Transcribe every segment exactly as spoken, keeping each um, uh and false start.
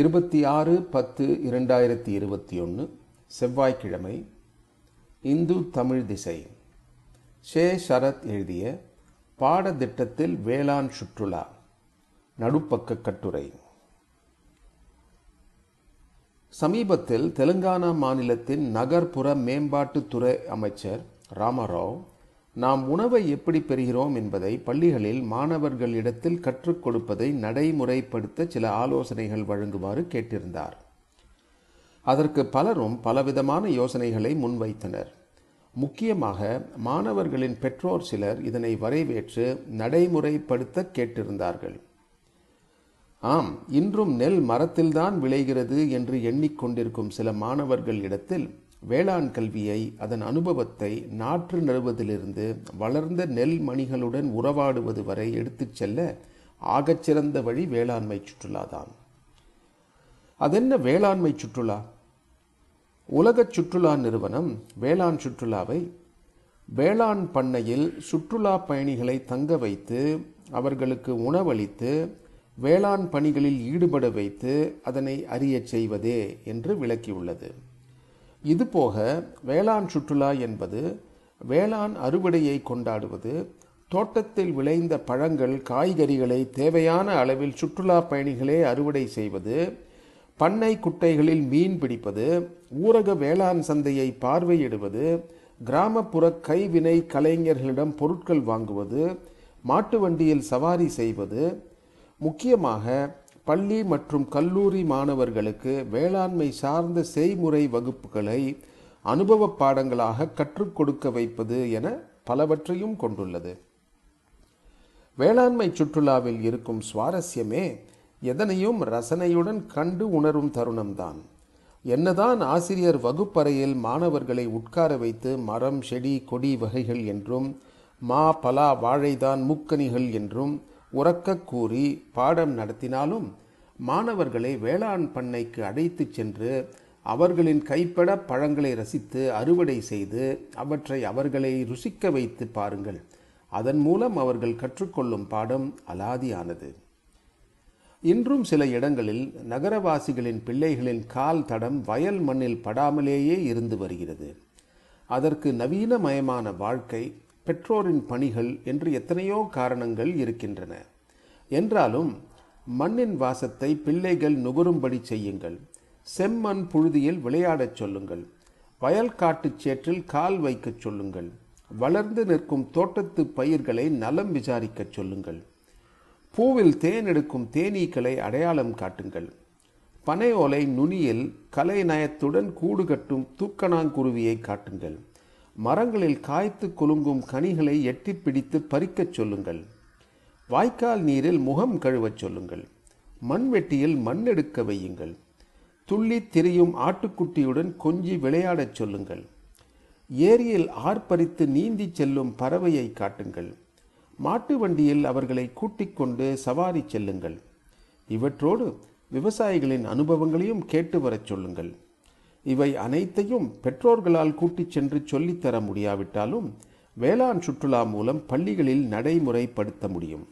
இருபத்தி ஆறு பத்து இரண்டாயிரத்தி இருபத்தி ஒன்று செவ்வாய்க்கிழமை, இந்து தமிழ் திசை. ஷே சரத் எழுதிய பாடத்திட்டத்தில் வேளாண் சுற்றுலா நடுப்பக்கக் கட்டுரை. சமீபத்தில் தெலுங்கானா மாநிலத்தின் நகர்ப்புற மேம்பாட்டுத்துறை அமைச்சர் ராமராவ், நாம் உணவை எப்படி பெறுகிறோம் என்பதை பள்ளிகளில் மாணவர்களிடத்தில் கற்றுக் கொடுப்பதை நடைமுறைப்படுத்த சில ஆலோசனைகள் வழங்குமாறு கேட்டிருந்தார். அதற்கு பலரும் பலவிதமான யோசனைகளை முன்வைத்தனர். முக்கியமாக மாணவர்களின் பெற்றோர் சிலர் இதனை வரவேற்று நடைமுறைப்படுத்த கேட்டிருந்தார்கள். ஆம், இன்றும் நெல் மரத்தில்தான் விளைகிறது என்று எண்ணிக்கொண்டிருக்கும் சில மாணவர்களிடத்தில் வேளாண் கல்வியை, அதன் அனுபவத்தை நாற்று நடுவதிலிருந்து வளர்ந்த நெல் மணிகளுடன் உறவாடுவது வரை எடுத்துச் செல்ல ஆகச்சிறந்த வழி வேளாண்மை சுற்றுலாதான். அதென்ன வேளாண்மை சுற்றுலா? உலக சுற்றுலா நிறுவனம் வேளாண் சுற்றுலாவை வேளாண் பண்ணையில் சுற்றுலா பயணிகளை தங்க வைத்து, அவர்களுக்கு உணவளித்து, வேளாண் பணிகளில் ஈடுபட வைத்து அதனை அறியச் செய்வதே என்று விளக்கியுள்ளது. இதுபோக வேளாண் சுற்றுலா என்பது வேளாண் அறுவடையை கொண்டாடுவது, தோட்டத்தில் விளைந்த பழங்கள் காய்கறிகளை தேவையான அளவில் சுற்றுலா பயணிகளே அறுவடை செய்வது, பண்ணை குட்டைகளில் மீன் பிடிப்பது, ஊரக வேளாண் சந்தையை பார்வையிடுவது, கிராமப்புற கைவினை கலைஞர்களிடம் பொருட்கள் வாங்குவது, மாட்டு வண்டியில் சவாரி செய்வது, முக்கியமாக பள்ளி மற்றும் கல்லூரி மாணவர்களுக்கு வேளாண்மை சார்ந்த செய்முறை வகுப்புகளை அனுபவ பாடங்களாக கற்றுக் கொடுக்க வைப்பது என பலவற்றையும் கொண்டுள்ளது. வேளாண்மை சுற்றுலாவில் இருக்கும் சுவாரஸ்யமே எதனையும் ரசனையுடன் கண்டு உணரும் தருணம்தான். என்னதான் ஆசிரியர் வகுப்பறையில் மாணவர்களை உட்கார வைத்து மரம், செடி, கொடி வகைகள் என்றும், மா, பலா, வாழைதான் முக்கனிகள் என்றும் உறக்க கூறி பாடம் நடத்தினாலும், மாணவர்களை வேளாண் பண்ணைக்கு அழைத்து சென்று அவர்களின் கைப்பட பழங்களை ரசித்து அறுவடை செய்து அவற்றை அவர்களை ருசிக்க வைத்து பாருங்கள். அதன் மூலம் அவர்கள் கற்றுக்கொள்ளும் பாடம் அலாதியானது. இன்றும் சில இடங்களில் நகரவாசிகளின் பிள்ளைகளின் கால் தடம் வயல் மண்ணில் படாமலேயே இருந்து வருகிறது. அதற்கு நவீனமயமான வாழ்க்கை, பெற்றோரின் பணிகள் என்று எத்தனையோ காரணங்கள் இருக்கின்றன. என்றாலும் மண்ணின் வாசத்தை பிள்ளைகள் நுகரும்படி செய்யுங்கள். செம்மண் புழுதியில் விளையாடச் சொல்லுங்கள். வயல்காட்டுச் சேற்றில் கால் வைக்கச் சொல்லுங்கள். வளர்ந்து நிற்கும் தோட்டத்து பயிர்களை நலம் விசாரிக்கச் சொல்லுங்கள். பூவில் தேன் எடுக்கும் தேனீக்களை அடையாளம் காட்டுங்கள். பனை ஓலை நுனியில் கலை நயத்துடன் கூடு கட்டும் தூக்கணாங்குருவியை காட்டுங்கள். மரங்களில் காய்த்து குலுங்கும் கனிகளை எட்டி பிடித்து பறிக்கச் சொல்லுங்கள். வாய்க்கால் நீரில் முகம் கழுவச் சொல்லுங்கள். மண்வெட்டியில் மண் எடுக்க வையுங்கள். துள்ளி திரியும் ஆட்டுக்குட்டியுடன் கொஞ்சி விளையாடச் சொல்லுங்கள். ஏரியில் ஆர்ப்பரித்து நீந்தி செல்லும் பறவையை காட்டுங்கள். மாட்டு வண்டியில் அவர்களை கூட்டிக் கொண்டு சவாரி செல்லுங்கள். இவற்றோடு விவசாயிகளின் அனுபவங்களையும் கேட்டு வரச் சொல்லுங்கள். இவை அனைத்தையும் பெற்றோர்களால் கூட்டிச் சென்று சொல்லித்தர முடியாவிட்டாலும் வேளாண் சுற்றுலா மூலம் பள்ளிகளில் நடைமுறைப்படுத்த முடியும்.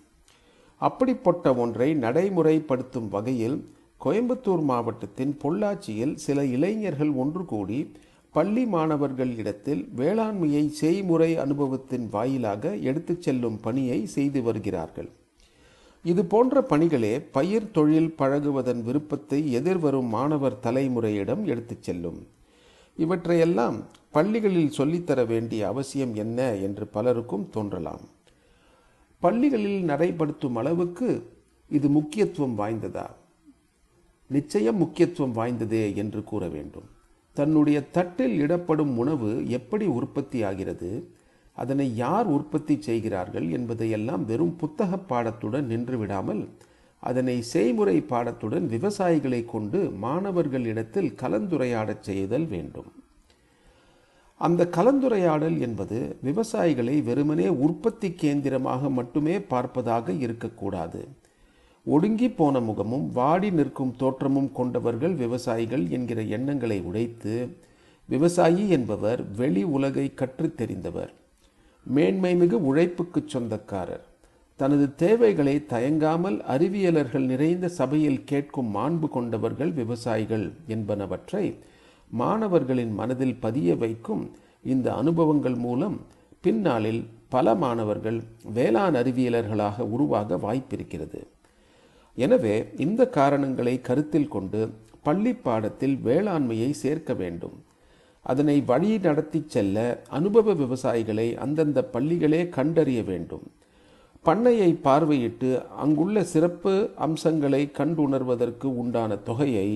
அப்படிப்பட்ட ஒன்றை நடைமுறைப்படுத்தும் வகையில் கோயம்புத்தூர் மாவட்டத்தின் பொள்ளாச்சியில் சில இளைஞர்கள் ஒன்று கூடி பள்ளி மாணவர்கள் இடத்தில் வேளாண்மையை செய்முறை அனுபவத்தின் வாயிலாக எடுத்துச் செல்லும் பணியை செய்து வருகிறார்கள். இது போன்ற பணிகளே பயிர் தொழில் பழகுவதன் விருப்பத்தை எதிர்வரும் மாணவர் தலைமுறையிடம் எடுத்துச் செல்லும். இவற்றையெல்லாம் பள்ளிகளில் சொல்லித்தர வேண்டிய அவசியம் என்ன என்று பலருக்கும் தோன்றலாம். பள்ளிகளில் நடைபடுத்தும் அளவுக்கு இது முக்கியத்துவம் வாய்ந்ததா? நிச்சயம் முக்கியத்துவம் வாய்ந்ததே என்று கூற வேண்டும். தன்னுடைய தட்டில் இடப்படும் உணவு எப்படி உற்பத்தி ஆகிறது, அதனை யார் உற்பத்தி செய்கிறார்கள் என்பதையெல்லாம் வெறும் புத்தக பாடத்துடன் நின்று விடாமல், அதனை செய்முறை பாடத்துடன் விவசாயிகளை கொண்டு மாணவர்களிடத்தில் கலந்துரையாடச் செய்தல் வேண்டும். அந்த கலந்துரையாடல் என்பது விவசாயிகளை வெறுமனே உற்பத்தி கேந்திரமாக மட்டுமே பார்ப்பதாக இருக்கக்கூடாது. ஒடுங்கி போன முகமும் வாடி நிற்கும் தோற்றமும் கொண்டவர்கள் விவசாயிகள் என்கிற எண்ணங்களை உடைத்து, விவசாயி என்பவர் வெளி உலகை கற்றுத் தெரிந்தவர், மேன்மைமிகு உழைப்புக்கு சொந்தக்காரர், தனது தேவைகளை தயங்காமல் அறிவியலர்கள் நிறைந்த சபையில் கேட்கும் மாண்பு கொண்டவர்கள் விவசாயிகள் என்பனவற்றை மாணவர்களின் மனதில் பதிய வைக்கும் இந்த அனுபவங்கள் மூலம் பின்னாளில் பல மாணவர்கள் வேளாண் அறிவியலர்களாக உருவாக வாய்ப்பிருக்கிறது. எனவே இந்த காரணங்களை கருத்தில் கொண்டு பள்ளி பாடத்தில் வேளாண்மையை சேர்க்க வேண்டும். அதனை வழி நடத்தி செல்ல அனுபவ விவசாயிகளை அந்தந்த பள்ளிகளே கண்டறிய வேண்டும். பண்ணையை பார்வையிட்டு அங்குள்ள சிறப்பு அம்சங்களை கண்டுணர்வதற்கு உண்டான தொகையை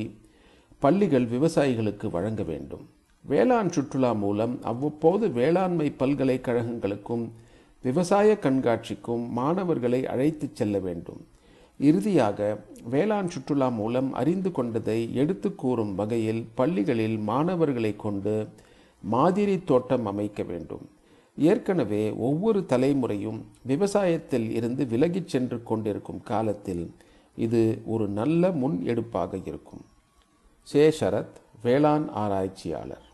பள்ளிகள் விவசாயிகளுக்கு வழங்க வேண்டும். வேளாண் சுற்றுலா மூலம் அவ்வப்போது வேளாண்மை பல்கலைக்கழகங்களுக்கும் விவசாய கண்காட்சிக்கும் மாணவர்களை அழைத்து செல்ல வேண்டும். இறுதியாக வேளாண் சுற்றுலா மூலம் அறிந்து கொண்டதை எடுத்து கூறும் வகையில் பள்ளிகளில் மாணவர்களை கொண்டு மாதிரி தோட்டம் அமைக்க வேண்டும். ஏற்கனவே ஒவ்வொரு தலைமுறையும் விவசாயத்தில் இருந்து விலகிச் சென்று கொண்டிருக்கும் காலத்தில் இது ஒரு நல்ல முன் எடுப்பாக இருக்கும். சே. சரத், வேளாண் ஆராய்ச்சியாளர்.